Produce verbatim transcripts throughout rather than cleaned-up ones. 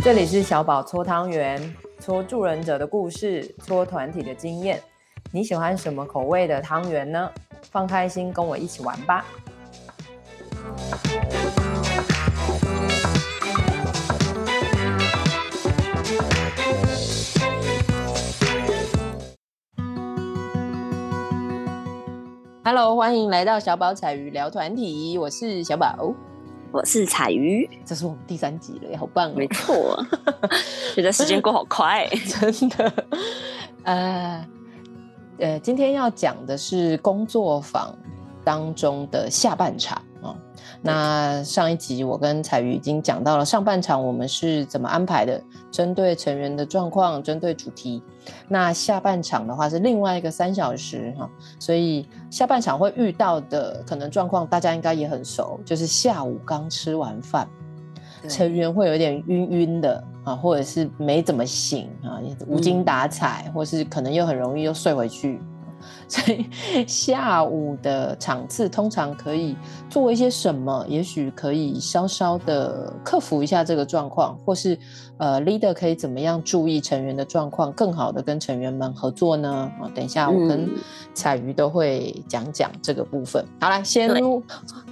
这里是小宝搓汤圆，搓助人者的故事，搓团体的经验。你喜欢什么口味的汤圆呢？放开心，跟我一起玩吧。Hello， 欢迎来到小宝彩鱼聊团体，我是小宝，我是彩鱼，这是我们第三集了，好棒哦！没错，觉得时间过好快，真的。呃，呃，今天要讲的是工作坊当中的下半场哦。那上一集我跟彩鱼已经讲到了上半场我们是怎么安排的，针对成员的状况，针对主题。那下半场的话是另外一个三小时哈，所以下半场会遇到的可能状况大家应该也很熟，就是下午刚吃完饭，成员会有点晕晕的啊，或者是没怎么醒啊，无精打采、嗯、或是可能又很容易又睡回去。所以下午的场次通常可以做一些什么，也许可以稍稍的克服一下这个状况，或是呃 leader 可以怎么样注意成员的状况，更好的跟成员们合作呢、哦、等一下我跟彩鱼都会讲讲这个部分、嗯、好了，先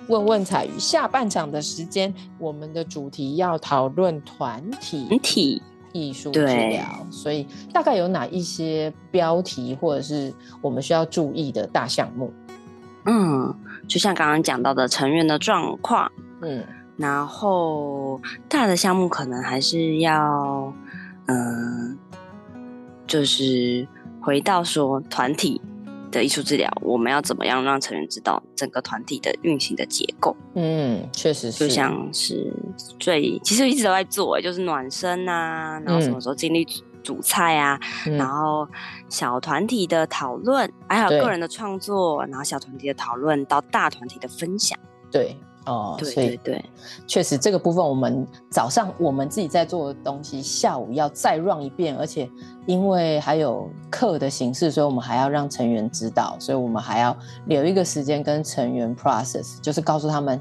问问彩鱼，下半场的时间我们的主题要讨论团体艺术治疗，所以大概有哪一些标题或者是我们需要注意的大项目？嗯，就像刚刚讲到的成员的状况，嗯，然后大的项目可能还是要，嗯、呃，就是回到说团体的艺术治疗，我们要怎么样让成员知道整个团体的运行的结构？嗯，确实是，就像是。最其实一直都在做，就是暖身啊，然后什么时候尽力煮菜啊、嗯、然后小团体的讨论，还有个人的创作，然后小团体的讨论到大团体的分享。对哦，对对对，确实这个部分我们早上我们自己在做的东西，下午要再 run 一遍，而且因为还有课的形式，所以我们还要让成员知道，所以我们还要留一个时间跟成员 process， 就是告诉他们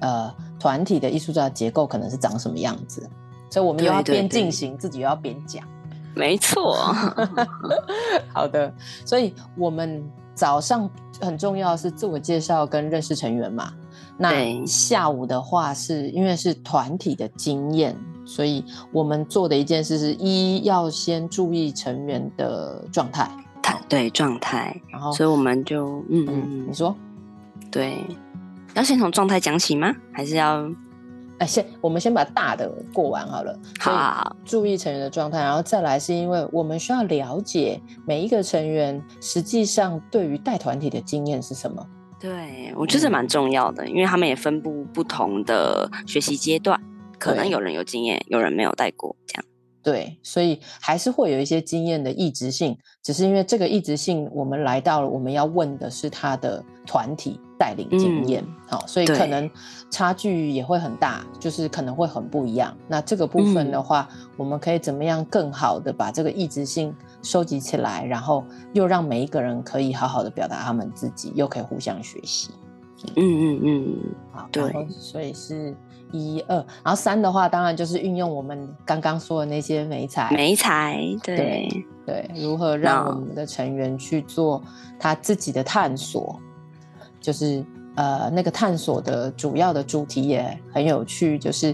呃团体的艺术家结构可能是长什么样子，所以我们又要边进行，自己又要边讲，没错。好的，所以我们早上很重要是自我介绍跟认识成员嘛，那下午的话是因为是团体的经验，所以我们做的一件事是一要先注意成员的状态，对状态，然后所以我们就嗯嗯，你说对。要先从状态讲起吗？还是要、哎、先我们先把大的过完好了。好好好，注意成员的状态，然后再来是因为我们需要了解每一个成员实际上对于带团体的经验是什么。对，我觉得蛮重要的、嗯、因为他们也分布不同的学习阶段，可能有人有经验，有人没有带过，这样对，所以还是会有一些经验的异质性，只是因为这个异质性我们来到了，我们要问的是他的团体带领经验、嗯哦、所以可能差距也会很大，就是可能会很不一样。那这个部分的话、嗯、我们可以怎么样更好的把这个异质性收集起来，然后又让每一个人可以好好的表达他们自己，又可以互相学习。嗯嗯嗯，好，对，所以是一二，然后三的话当然就是运用我们刚刚说的那些媒材媒材，对 对, 对，如何让我们的成员去做他自己的探索，就是呃那个探索的主要的主题也很有趣，就是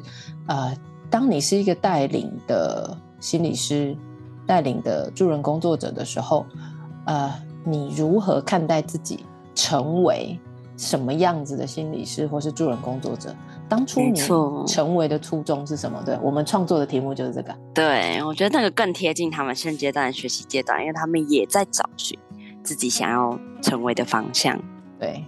呃当你是一个带领的心理师，带领的助人工作者的时候，呃你如何看待自己成为什么样子的心理师或是助人工作者，当初你成为的初衷是什么？对，我们创作的题目就是这个。对，我觉得那个更贴近他们现阶段的学习阶段，因为他们也在找寻自己想要成为的方向。对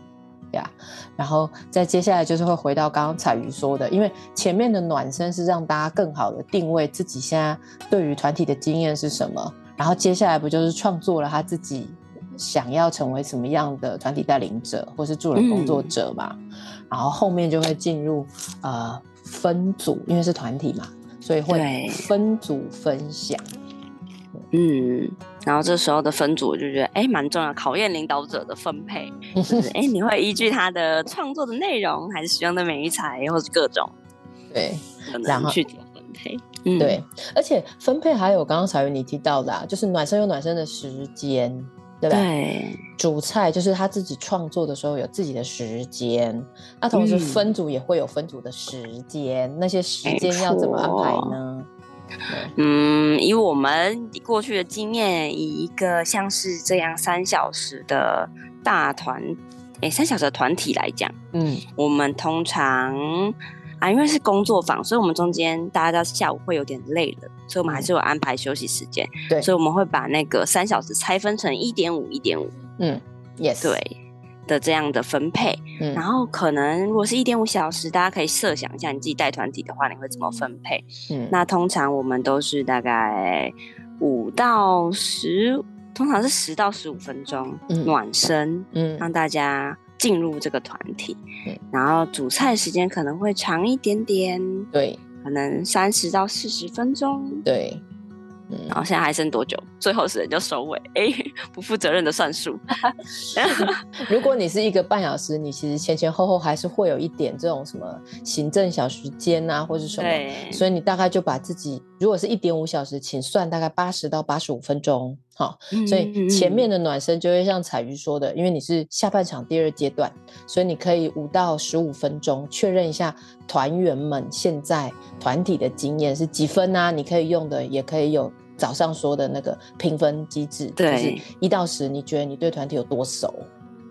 呀，然后再接下来就是会回到刚刚彩鱼说的，因为前面的暖身是让大家更好的定位自己现在对于团体的经验是什么，然后接下来不就是创作了他自己想要成为什么样的团体带领者或是助人工作者嘛、嗯、然后后面就会进入呃分组，因为是团体嘛，所以会分组分享。嗯，然后这时候的分组就觉得哎蛮重要，考验领导者的分配，就是哎你会依据他的创作的内容还是使用的媒材或是各种，对，可能去分配。嗯、对，而且分配还有刚刚彩云你提到的、啊、就是暖身有暖身的时间，对吧？对，主菜就是他自己创作的时候有自己的时间，那同时分组也会有分组的时间、嗯、那些时间要怎么安排呢？嗯，以我们过去的经验，以一个像是这样三小时的大团诶三小时的团体来讲，嗯，我们通常啊，因为是工作坊，所以我们中间大家到下午会有点累了，所以我们还是有安排休息时间。对，所以我们会把那个三小时拆分成 一点五 一点五， 嗯 yes 对的这样的分配、嗯、然后可能如果是 一点五小时，大家可以设想一下你自己带团体的话你会怎么分配、嗯、那通常我们都是大概五到十，通常是十到十五分钟、嗯、暖身、嗯、让大家进入这个团体、嗯、然后主菜时间可能会长一点点，对，可能三十到四十分钟，对、嗯、然后现在还剩多久？最后时间就收尾，哎，不负责任的算数如果你是一个半小时，你其实前前后后还是会有一点这种什么行政小时间啊或是什么，所以你大概就把自己，如果是 一点五小时，请算大概八十到八十五分钟。好，所以前面的暖身就会像彩瑜说的，因为你是下半场第二阶段，所以你可以五到十五分钟确认一下团员们现在团体的经验是几分啊，你可以用的也可以有早上说的那个评分机制，就是一到十你觉得你对团体有多熟，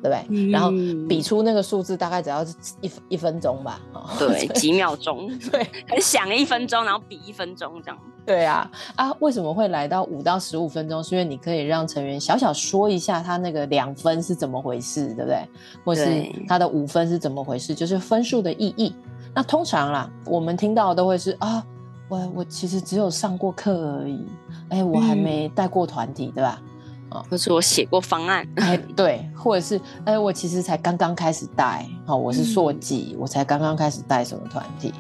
对不对、嗯、然后比出那个数字大概只要 一, 一分钟吧，对几秒钟，对，很想一分钟然后比一分钟这样，对啊啊，为什么会来到五到十五分钟，是因为你可以让成员小小说一下他那个两分是怎么回事，对不对？或是他的五分是怎么回事，就是分数的意义。那通常啦我们听到的都会是啊，我我其实只有上过课而已，哎，我还没带过团体、嗯、对吧，或是我写过方案、哎、对，或者是、哎、我其实才刚刚开始带、哦、我是硕技、嗯、我才刚刚开始带什么团体、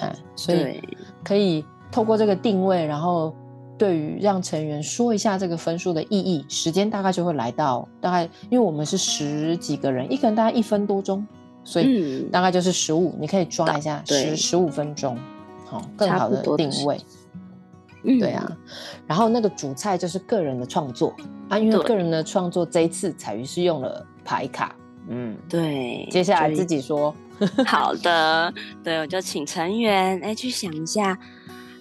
哎、所以可以透过这个定位，然后对于让成员说一下这个分数的意义，时间大概就会来到大概，因为我们是十几个人，一个人大概一分多钟，所以大概就是十五、嗯、你可以抓一下十、十五分钟、哦、更好的定位，对啊、嗯、然后那个主菜就是个人的创作啊，因为个人的创作这一次彩瑜是用了牌卡，嗯，对，接下来自己说好的，对，我就请成员哎去想一下，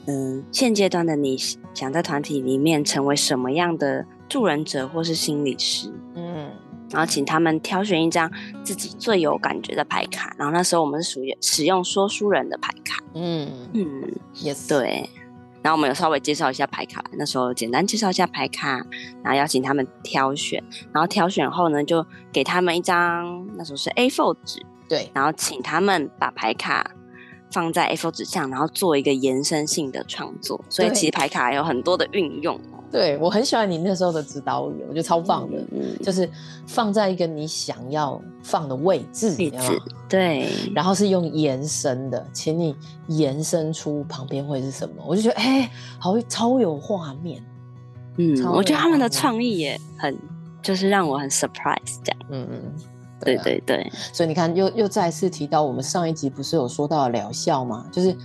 嗯，现阶段的你想在团体里面成为什么样的助人者或是心理师，嗯，然后请他们挑选一张自己最有感觉的牌卡，然后那时候我们是使用说书人的牌卡，嗯嗯也、yes. 对，然后我们有稍微介绍一下牌卡，那时候简单介绍一下牌卡，然后邀请他们挑选，然后挑选后呢就给他们一张那时候是 A 四纸，对，然后请他们把牌卡放在 A 四纸上，然后做一个延伸性的创作，所以其实牌卡有很多的运用。对，我很喜欢你那时候的指导语，我觉得超棒的、嗯、就是放在一个你想要放的位置，位置，对，然后是用延伸的，请你延伸出旁边会是什么，我就觉得哎、欸，好，超有画面，嗯，我觉得他们的创意也很，就是让我很 surprise 这样，嗯嗯，对、啊、对对对，所以你看又又再次提到我们上一集不是有说到疗效吗？就是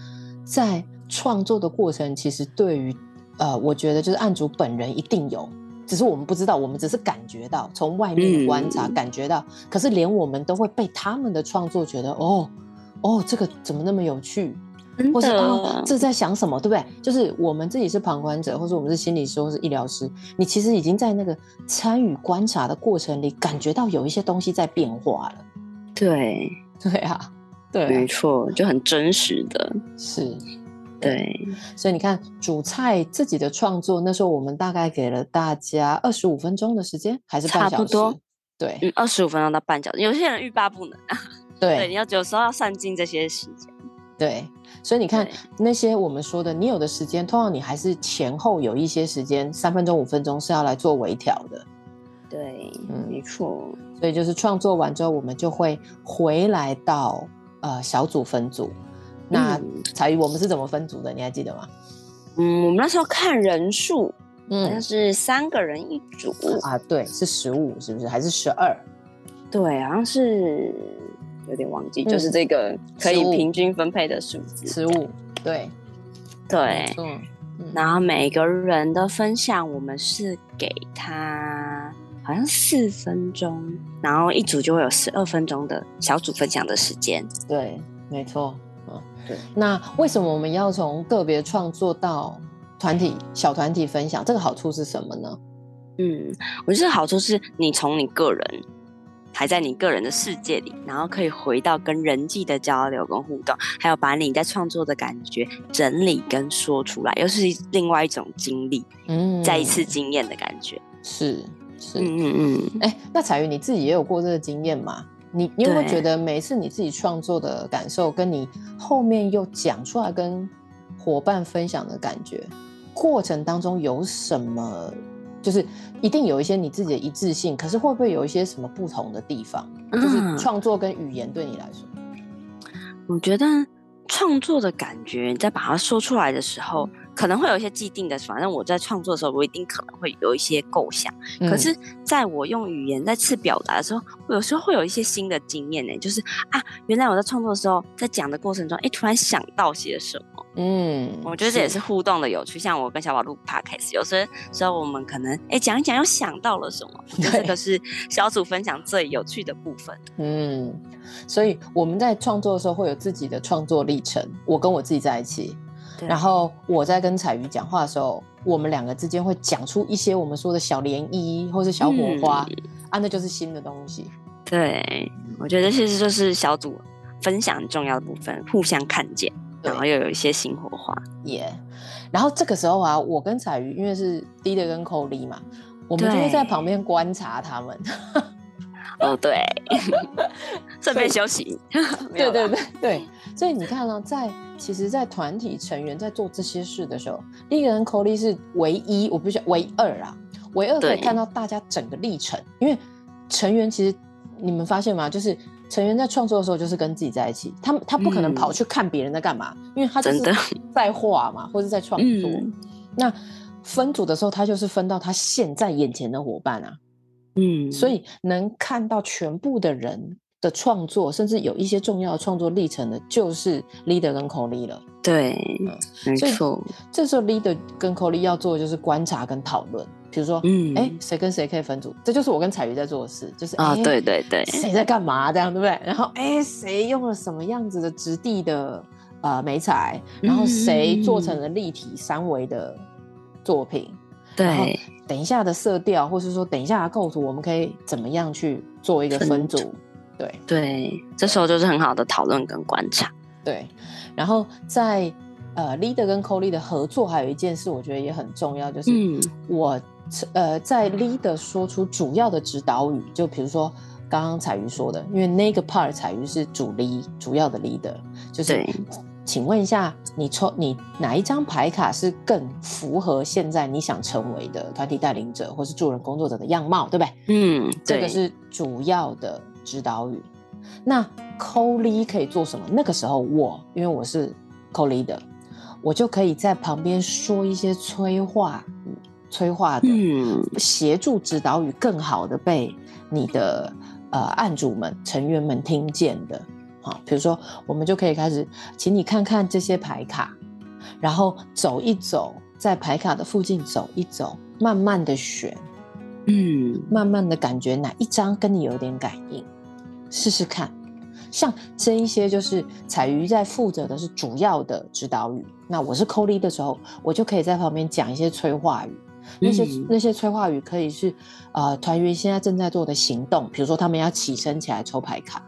在创作的过程，其实对于呃，我觉得就是案主本人一定有，只是我们不知道，我们只是感觉到，从外面的观察感觉到、嗯、可是连我们都会被他们的创作觉得哦哦，这个怎么那么有趣，或是、哦、这在想什么，对不对？就是我们自己是旁观者，或是我们是心理师或是医疗师，你其实已经在那个参与观察的过程里感觉到有一些东西在变化了，对对啊，对啊，没错，就很真实的，是，对，所以你看主菜自己的创作，那时候我们大概给了大家二十五分钟的时间，还是半小时，差不多，对、嗯、二十五分钟到半小时，有些人欲罢不能啊， 对, 对，你要有时候要善尽这些时间，对，所以你看那些我们说的你有的时间，通常你还是前后有一些时间，三分钟五分钟是要来做微调的，对、嗯、没错，所以就是创作完之后我们就会回来到、呃、小组分组，那彩瑜我们是怎么分组的，你还记得吗？嗯，我们那时候看人数，嗯，好像是三个人一组啊，对，是十五是不是？还是十二？对，好像是，有点忘记、嗯、就是这个可以平均分配的数字，十五，对对，嗯、然后每个人的分享我们是给他好像四分钟，然后一组就会有十二分钟的小组分享的时间。对，没错。对，那为什么我们要从个别创作到团体小团体分享？这个好处是什么呢？嗯，我觉得好处是你从你个人还在你个人的世界里，然后可以回到跟人际的交流跟互动，还有把你在创作的感觉整理跟说出来，又是另外一种经历，嗯，再一次经验的感觉。是是，嗯嗯嗯。哎、欸，那彩云你自己也有过这个经验吗？你你有没有觉得每一次你自己创作的感受跟你后面又讲出来跟伙伴分享的感觉过程当中有什么，就是一定有一些你自己的一致性，可是会不会有一些什么不同的地方、嗯、就是创作跟语言对你来说？我觉得创作的感觉你在把它说出来的时候可能会有一些既定的，反正我在创作的时候我一定可能会有一些构想、嗯、可是在我用语言再次表达的时候，我有时候会有一些新的经验、欸、就是啊，原来我在创作的时候在讲的过程中、欸、突然想到些什么。嗯，我觉得这也是互动的有趣，像我跟小宝录 podcast 有时候我们可能欸讲一讲又想到了什么，这个是小组分享最有趣的部分。嗯，所以我们在创作的时候会有自己的创作历程，我跟我自己在一起，然后我在跟彩鱼讲话的时候，我们两个之间会讲出一些我们说的小涟漪或是小火花、嗯、啊，那就是新的东西。对，我觉得这是就是小组分享很重要的部分，互相看见，然后又有一些新火花耶、yeah. 然后这个时候啊，我跟彩鱼因为是 Dida 跟 Cody 嘛，我们就会在旁边观察他们哦对顺便休息对对对对，所以你看啊，在其实在团体成员在做这些事的时候， Dida 跟 Cody 是唯一，我不是唯二啊，唯二可以看到大家整个历程。因为成员其实你们发现吗，就是成员在创作的时候就是跟自己在一起， 他, 他不可能跑去看别人在干嘛、嗯、因为他就是在画嘛或是在创作、嗯、那分组的时候他就是分到他现在眼前的伙伴啊，嗯，所以能看到全部的人的创作，甚至有一些重要的创作历程的就是 leader 跟 Coli 了。对、嗯、没错。这时候 leader 跟 Coli 要做的就是观察跟讨论，比如说哎，谁、嗯、跟谁可以分组，这就是我跟彩鱼在做的事，就是啊、哦、对对对，谁在干嘛这样对不对，然后哎，谁用了什么样子的质地的呃媒材，然后谁做成了立体三维的作品、嗯、对，等一下的色调或是说等一下的构图我们可以怎么样去做一个分组、嗯、对对，这时候就是很好的讨论跟观察。对，然后在呃 leader 跟 co-leader 的合作还有一件事我觉得也很重要，就是我、嗯呃，在 leader 说出主要的指导语，就比如说刚刚彩鱼说的，因为那个 part 彩鱼是主力主要的 leader， 就是请问一下 你, 抽你哪一张牌卡是更符合现在你想成为的团体带领者或是助人工作者的样貌，对不对？嗯，对，这个是主要的指导语。那 co-lead 可以做什么？那个时候我因为我是 co-leader， 我就可以在旁边说一些催化催化的，协助指导语更好的被你的、呃、案主们成员们听见的。好，比如说我们就可以开始请你看看这些牌卡，然后走一走，在牌卡的附近走一走，慢慢的选，嗯，慢慢的感觉哪一张跟你有点感应，试试看。像这一些就是彩鱼在负责的是主要的指导语，那我是 co-lead 的时候我就可以在旁边讲一些催化语，那些、嗯、那些催化语可以是呃团员现在正在做的行动，比如说他们要起身起来抽牌卡，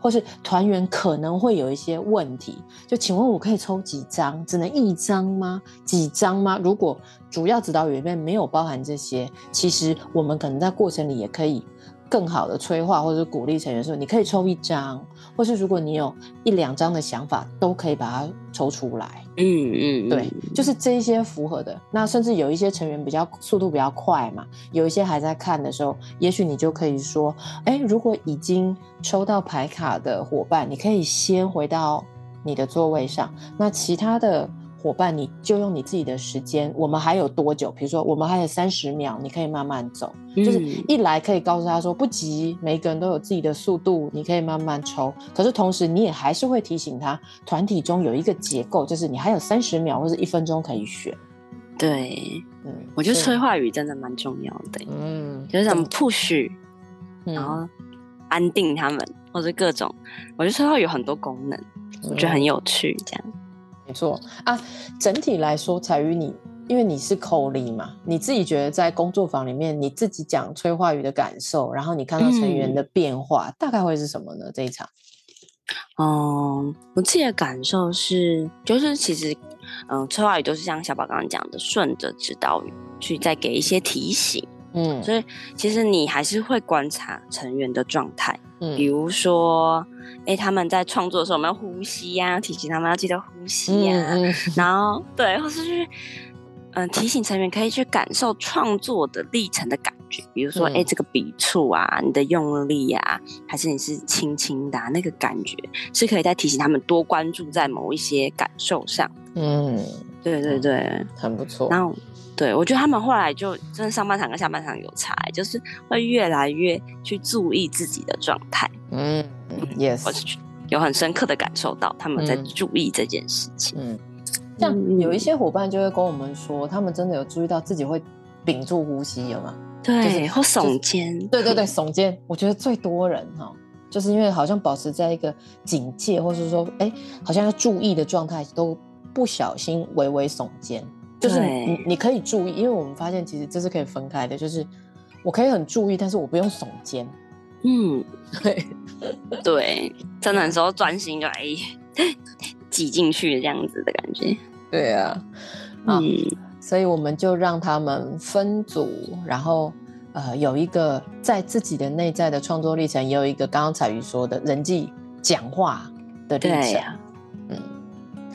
或是团员可能会有一些问题，就请问我可以抽几张，只能一张吗，几张吗？如果主要指导语里面没有包含这些，其实我们可能在过程里也可以更好的催化或者鼓励成员说你可以抽一张，或是如果你有一两张的想法都可以把它抽出来。嗯嗯，对，就是这些符合的。那甚至有一些成员比较速度比较快嘛，有一些还在看的时候，也许你就可以说哎，如果已经抽到牌卡的伙伴你可以先回到你的座位上，那其他的伙伴你就用你自己的时间，我们还有多久，比如说我们还有三十秒，你可以慢慢走、嗯、就是一来可以告诉他说不急，每个人都有自己的速度，你可以慢慢抽，可是同时你也还是会提醒他团体中有一个结构，就是你还有三十秒或是一分钟可以选。对、嗯、我觉得催化语真的蛮重要的、嗯、就是怎么 push、嗯、然后安定他们或者各种，我觉得催化有很多功能、嗯、我觉得很有趣这样。没错啊，整体来说彩瑜你因为你是口里嘛，你自己觉得在工作坊里面你自己讲催化语的感受，然后你看到成员的变化、嗯、大概会是什么呢这一场？嗯，我自己的感受是就是其实嗯，催化语都是像小宝刚刚讲的顺着指导语去再给一些提醒，嗯，所以其实你还是会观察成员的状态，嗯，比如说哎，他们在创作的时候我们要呼吸呀、啊，提醒他们要记得呼吸呀、啊嗯嗯，然后对，或是去嗯、呃、提醒成员可以去感受创作的历程的感觉，比如说哎、嗯，这个笔触啊，你的用力啊，还是你是轻轻的、啊、那个感觉，是可以再提醒他们多关注在某一些感受上。嗯，对对对，嗯、很不错。然后，对我觉得他们后来就真的上半场跟下半场有差，就是会越来越去注意自己的状态。嗯 ，yes， 我是有很深刻的感受到他们在注意这件事情。嗯，像有一些伙伴就会跟我们说，他们真的有注意到自己会屏住呼吸，有吗？对，就是、或耸肩、就是。对对对，耸肩，我觉得最多人哈、哦。就是因为好像保持在一个警戒，或是说，哎，好像要注意的状态都。不小心微微耸肩，就是你你可以注意，因为我们发现其实这是可以分开的，就是我可以很注意，但是我不用耸肩。嗯，对对，真的很时候专心就哎挤进去这样子的感觉。对啊，嗯，所以我们就让他们分组，然后呃有一个在自己的内在的创作历程，也有一个刚刚彩瑜说的人际讲话的历程。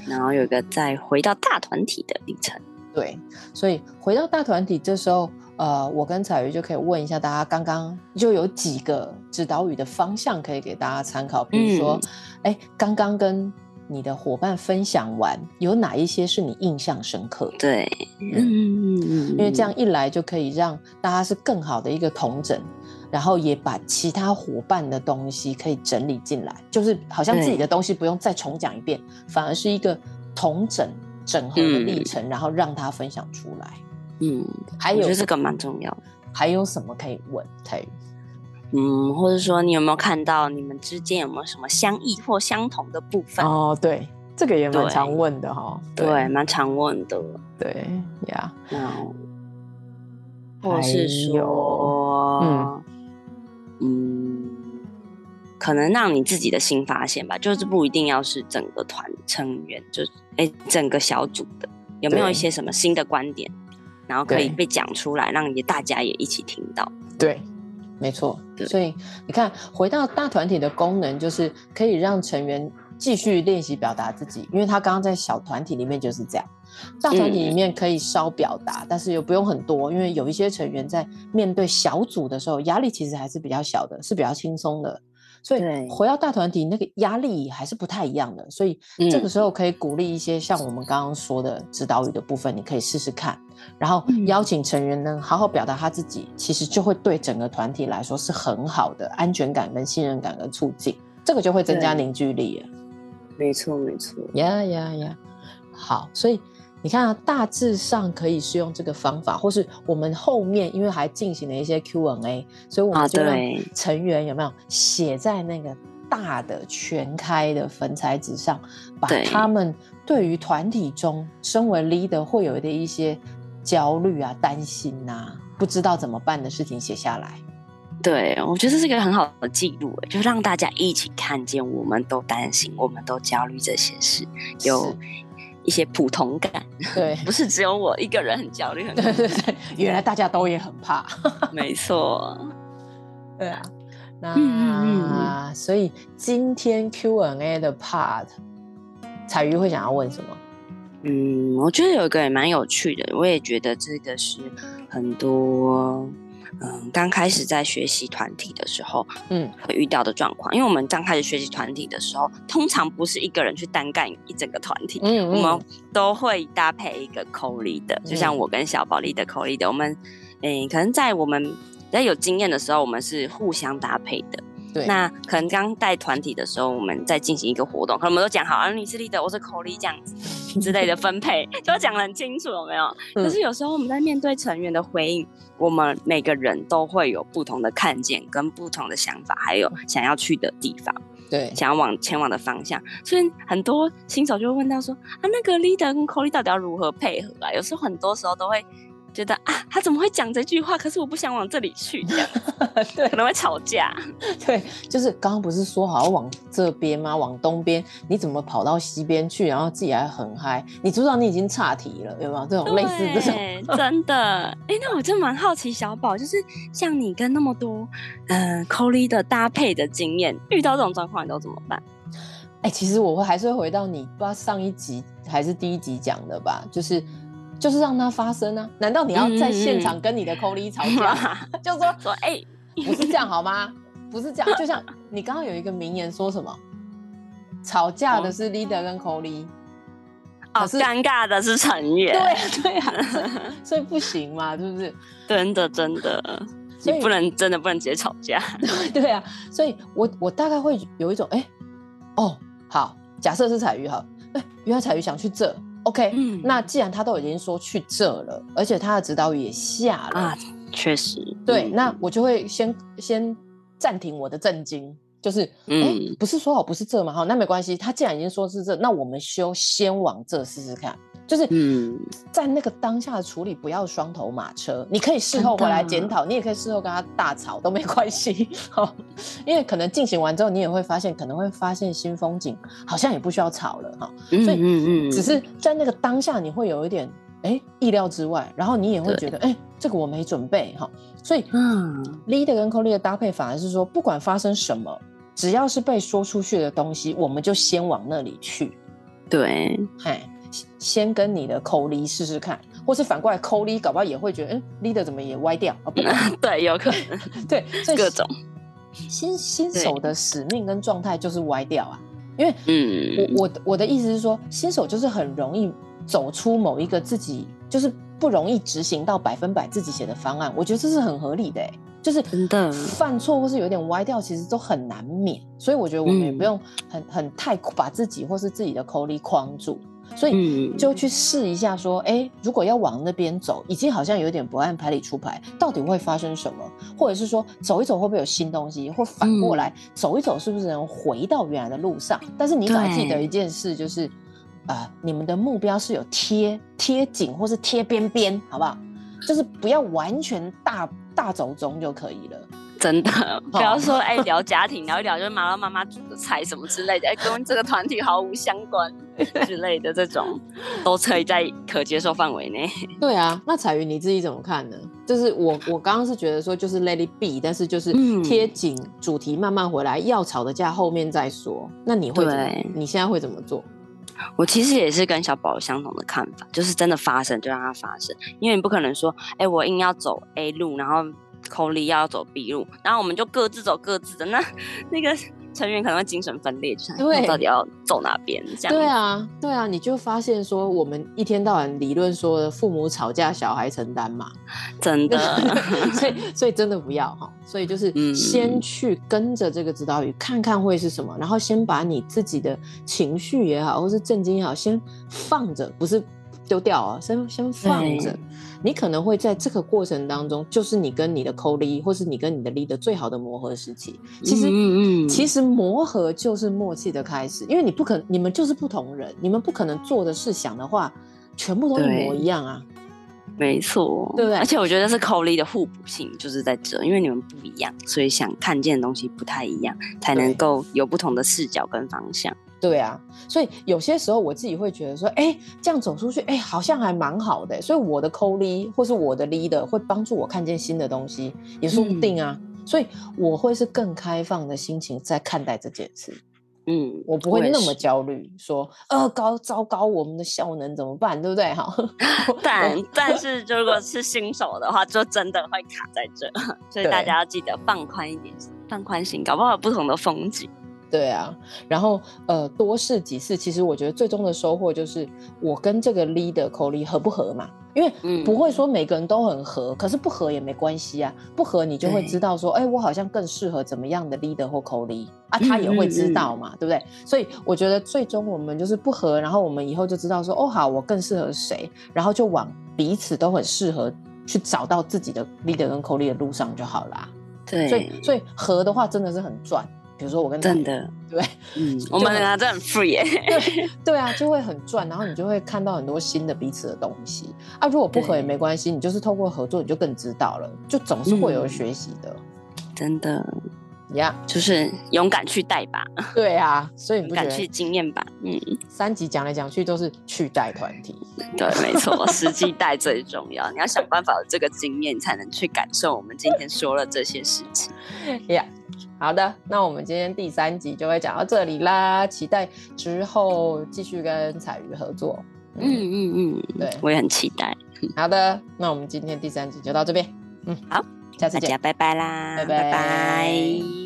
然后有一个再回到大团体的历程。对，所以回到大团体这时候呃，我跟彩瑜就可以问一下大家，刚刚就有几个指导语的方向可以给大家参考，比如说哎、嗯，刚刚跟你的伙伴分享完有哪一些是你印象深刻？对，嗯，因为这样一来就可以让大家是更好的一个统整，然后也把其他伙伴的东西可以整理进来，就是好像自己的东西不用再重讲一遍，反而是一个统整整合的历程、嗯、然后让他分享出来。嗯，还有我觉得这个蛮重要。还有什么可以问彩瑜？嗯，或者说你有没有看到你们之间有没有什么相异或相同的部分？哦，对，这个也蛮常问的哈、哦。对，蛮常问的。对呀，嗯，或是说，嗯。嗯，可能让你自己的新发现吧，就是不一定要是整个团成员，就哎、欸、整个小组的有没有一些什么新的观点，然后可以被讲出来，让你大家也一起听到。对，没错。所以你看，回到大团体的功能，就是可以让成员继续练习表达自己，因为他刚刚在小团体里面就是这样。大团体里面可以稍表达、嗯、但是又不用很多，因为有一些成员在面对小组的时候压力其实还是比较小的，是比较轻松的，所以回到大团体那个压力还是不太一样的，所以这个时候可以鼓励一些像我们刚刚说的指导语的部分，你可以试试看，然后邀请成员呢好好表达他自己，其实就会对整个团体来说是很好的安全感跟信任感跟促进，这个就会增加凝聚力了。没错没错，呀呀呀，好，所以你看、啊、大致上可以是用这个方法，或是我们后面因为还进行了一些 Q and A， 所以我们就让成员有没有写在那个大的全开的粉彩纸上，把他们对于团体中身为 leader 会有的一些焦虑啊、担心啊、不知道怎么办的事情写下来。对，我觉得这是一个很好的记录，就让大家一起看见我们都担心，我们都焦虑这些事，有一些普通感，对，不是只有我一个人很焦虑，很对对对，原来大家都也很怕，没错，对啊，那、嗯、所以今天 Q and A 的 part， 彩瑜会想要问什么？嗯，我觉得有一个也蛮有趣的，我也觉得这个是很多嗯，刚开始在学习团体的时候，嗯，会遇到的状况。因为我们刚开始学习团体的时候，通常不是一个人去单干一整个团体，嗯嗯，我们都会搭配一个 co-leader，嗯，就像我跟小宝 leader co-leader， 我们，嗯，可能在我们在有经验的时候，我们是互相搭配的。对，那可能刚带团体的时候，我们在进行一个活动，可能我们都讲好啊，你是 leader， 我是 co-leader 这样子之类的分配，都讲得很清楚，有没有？可是有时候我们在面对成员的回应，我们每个人都会有不同的看见、跟不同的想法，还有想要去的地方，对，想要往前往的方向。所以很多新手就会问到说啊，那个 leader 跟 co-leader 到底要如何配合啊？有时候很多时候都会觉得啊，他怎么会讲这句话？可是我不想往这里去，这样对，可能会吵架。对，就是刚刚不是说好要往这边吗？往东边，你怎么跑到西边去？然后自己还很嗨，你知不知道你已经岔题了？有没有这种类似这种？真的，哎、欸，那我真蛮好奇，小宝，就是像你跟那么多嗯 co-leader 搭配的经验，遇到这种状况你都怎么办？哎、欸，其实我还是会回到你不知道上一集还是第一集讲的吧，就是。就是让它发生啊！难道你要在现场跟你的 co-leader 吵架？嗯、就说说哎，欸、不是这样好吗？不是这样，就像你刚刚有一个名言说什么？吵架的是 leader 跟 co-leader， 哦，尴尬的是成员。对对啊，所以不行嘛，是不是？真的真的，你不能真的不能直接吵架。对啊，所以我我大概会有一种哎、欸，哦好，假设是彩鱼好，哎、欸，原来彩鱼想去这。OK，嗯，那既然他都已经说去这了，而且他的指导语也下了啊，确实，对，嗯，那我就会先先暂停我的震惊，就是，嗯，欸，不是说好不是这吗？好，那没关系，他既然已经说是这，那我们就先往这试试看，就是，嗯，在那个当下的处理，不要双头马车，你可以事后回来检讨，你也可以事后跟他大吵都没关系，好，因为可能进行完之后，你也会发现，可能会发现新风景，好像也不需要吵了哈，嗯，所以，嗯嗯，只是在那个当下，你会有一点，哎，意料之外，然后你也会觉得，哎，这个我没准备哈，所以，嗯 ，leader 跟 co-leader 的搭配反而是说，不管发生什么，只要是被说出去的东西，我们就先往那里去，对，哎。先跟你的 co-leader 试试看，或是反过来 co-leader 搞不好也会觉得，嗯 ，leader 怎么也歪掉啊？不对，有可能，对，所以各种新新手的使命跟状态就是歪掉啊。因为，嗯，我我我的意思是说，新手就是很容易走出某一个自己就是不容易执行到百分百自己写的方案，我觉得这是很合理的、欸，就是犯错或是有点歪掉，其实都很难免。所以我觉得我们也不用很、嗯、很太把自己或是自己的 co-leader 框住。所以就去试一下说哎、欸，如果要往那边走已经好像有点不按牌理出牌，到底会发生什么，或者是说走一走会不会有新东西，或反过来、嗯、走一走是不是能回到原来的路上。但是你可要记得一件事，就是、呃、你们的目标是有贴贴紧或是贴边边，好不好？就是不要完全大大走中就可以了。真的不要说哎、欸、聊家庭聊一聊就妈妈妈煮的菜什么之类的，哎、欸、跟这个团体毫无相关之类的，这种都可以在可接受范围内。对啊，那彩云你自己怎么看呢？就是我我刚刚是觉得说就是 let it be， 但是就是贴紧主题慢慢回来，要吵的架后面再说。那你会怎么你现在会怎么做？我其实也是跟小宝有相同的看法，就是真的发生就让它发生，因为你不可能说哎、欸、我硬要走 A 路，然后co-leader 要走 B 路，然后我们就各自走各自的，那那个成员可能会精神分裂，就想我到底要走哪边这样。对啊对啊，你就发现说我们一天到晚理论说父母吵架小孩承担嘛，真的所以所以真的不要，所以就是先去跟着这个指导语看看会是什么，然后先把你自己的情绪也好或是震惊也好先放着，不是丢掉啊，先先放着。你可能会在这个过程当中，就是你跟你的 co-leader 或是你跟你的 leader 最好的磨合时期。其实，嗯嗯，其实磨合就是默契的开始，因为你不可，你们就是不同人，你们不可能做的事、想的话，全部都一模一样啊。没错，对不对？而且我觉得是 co-leader 的互补性就是在这，因为你们不一样，所以想看见的东西不太一样，才能够有不同的视角跟方向。对啊，所以有些时候我自己会觉得说哎，这样走出去哎，好像还蛮好的，所以我的 co-leader 或是我的 leader 会帮助我看见新的东西也说不定啊、嗯、所以我会是更开放的心情在看待这件事。嗯，我不会那么焦虑说呃高糟糕我们的效能怎么办，对不对？好但但是如果是新手的话就真的会卡在这，所以大家要记得放宽一点，放宽心，搞不好有不同的风景。对啊，然后呃多试几次，其实我觉得最终的收获就是我跟这个 leader 口里合不合嘛，因为不会说每个人都很合、嗯、可是不合也没关系啊，不合你就会知道说哎、欸，我好像更适合怎么样的 leader 或 colleague 啊，他也会知道嘛、嗯、对不对？所以我觉得最终我们就是不合，然后我们以后就知道说哦好我更适合谁，然后就往彼此都很适合去找到自己的 leader 跟 colleague 的路上就好啦。对，所以所以合的话真的是很赚，比如说我跟真的对、嗯、我们俩真的很 free、欸、对, 对啊就会很赚，然后你就会看到很多新的彼此的东西啊。如果不合也没关系，你就是透过合作你就更知道了，就总是会有学习的、嗯、真的呀、yeah. 就是勇敢去带吧。对啊，所以你不觉得勇敢去经验吧。嗯，三集讲来讲去都是去带团体。对没错实际带最重要，你要想办法有这个经验才能去感受我们今天说了这些事情呀、yeah.好的，那我们今天第三集就会讲到这里啦，期待之后继续跟彩瑜合作。嗯嗯嗯，对，我也很期待。好的，那我们今天第三集就到这边。嗯，好，下次见，大家拜拜啦，拜拜。拜拜。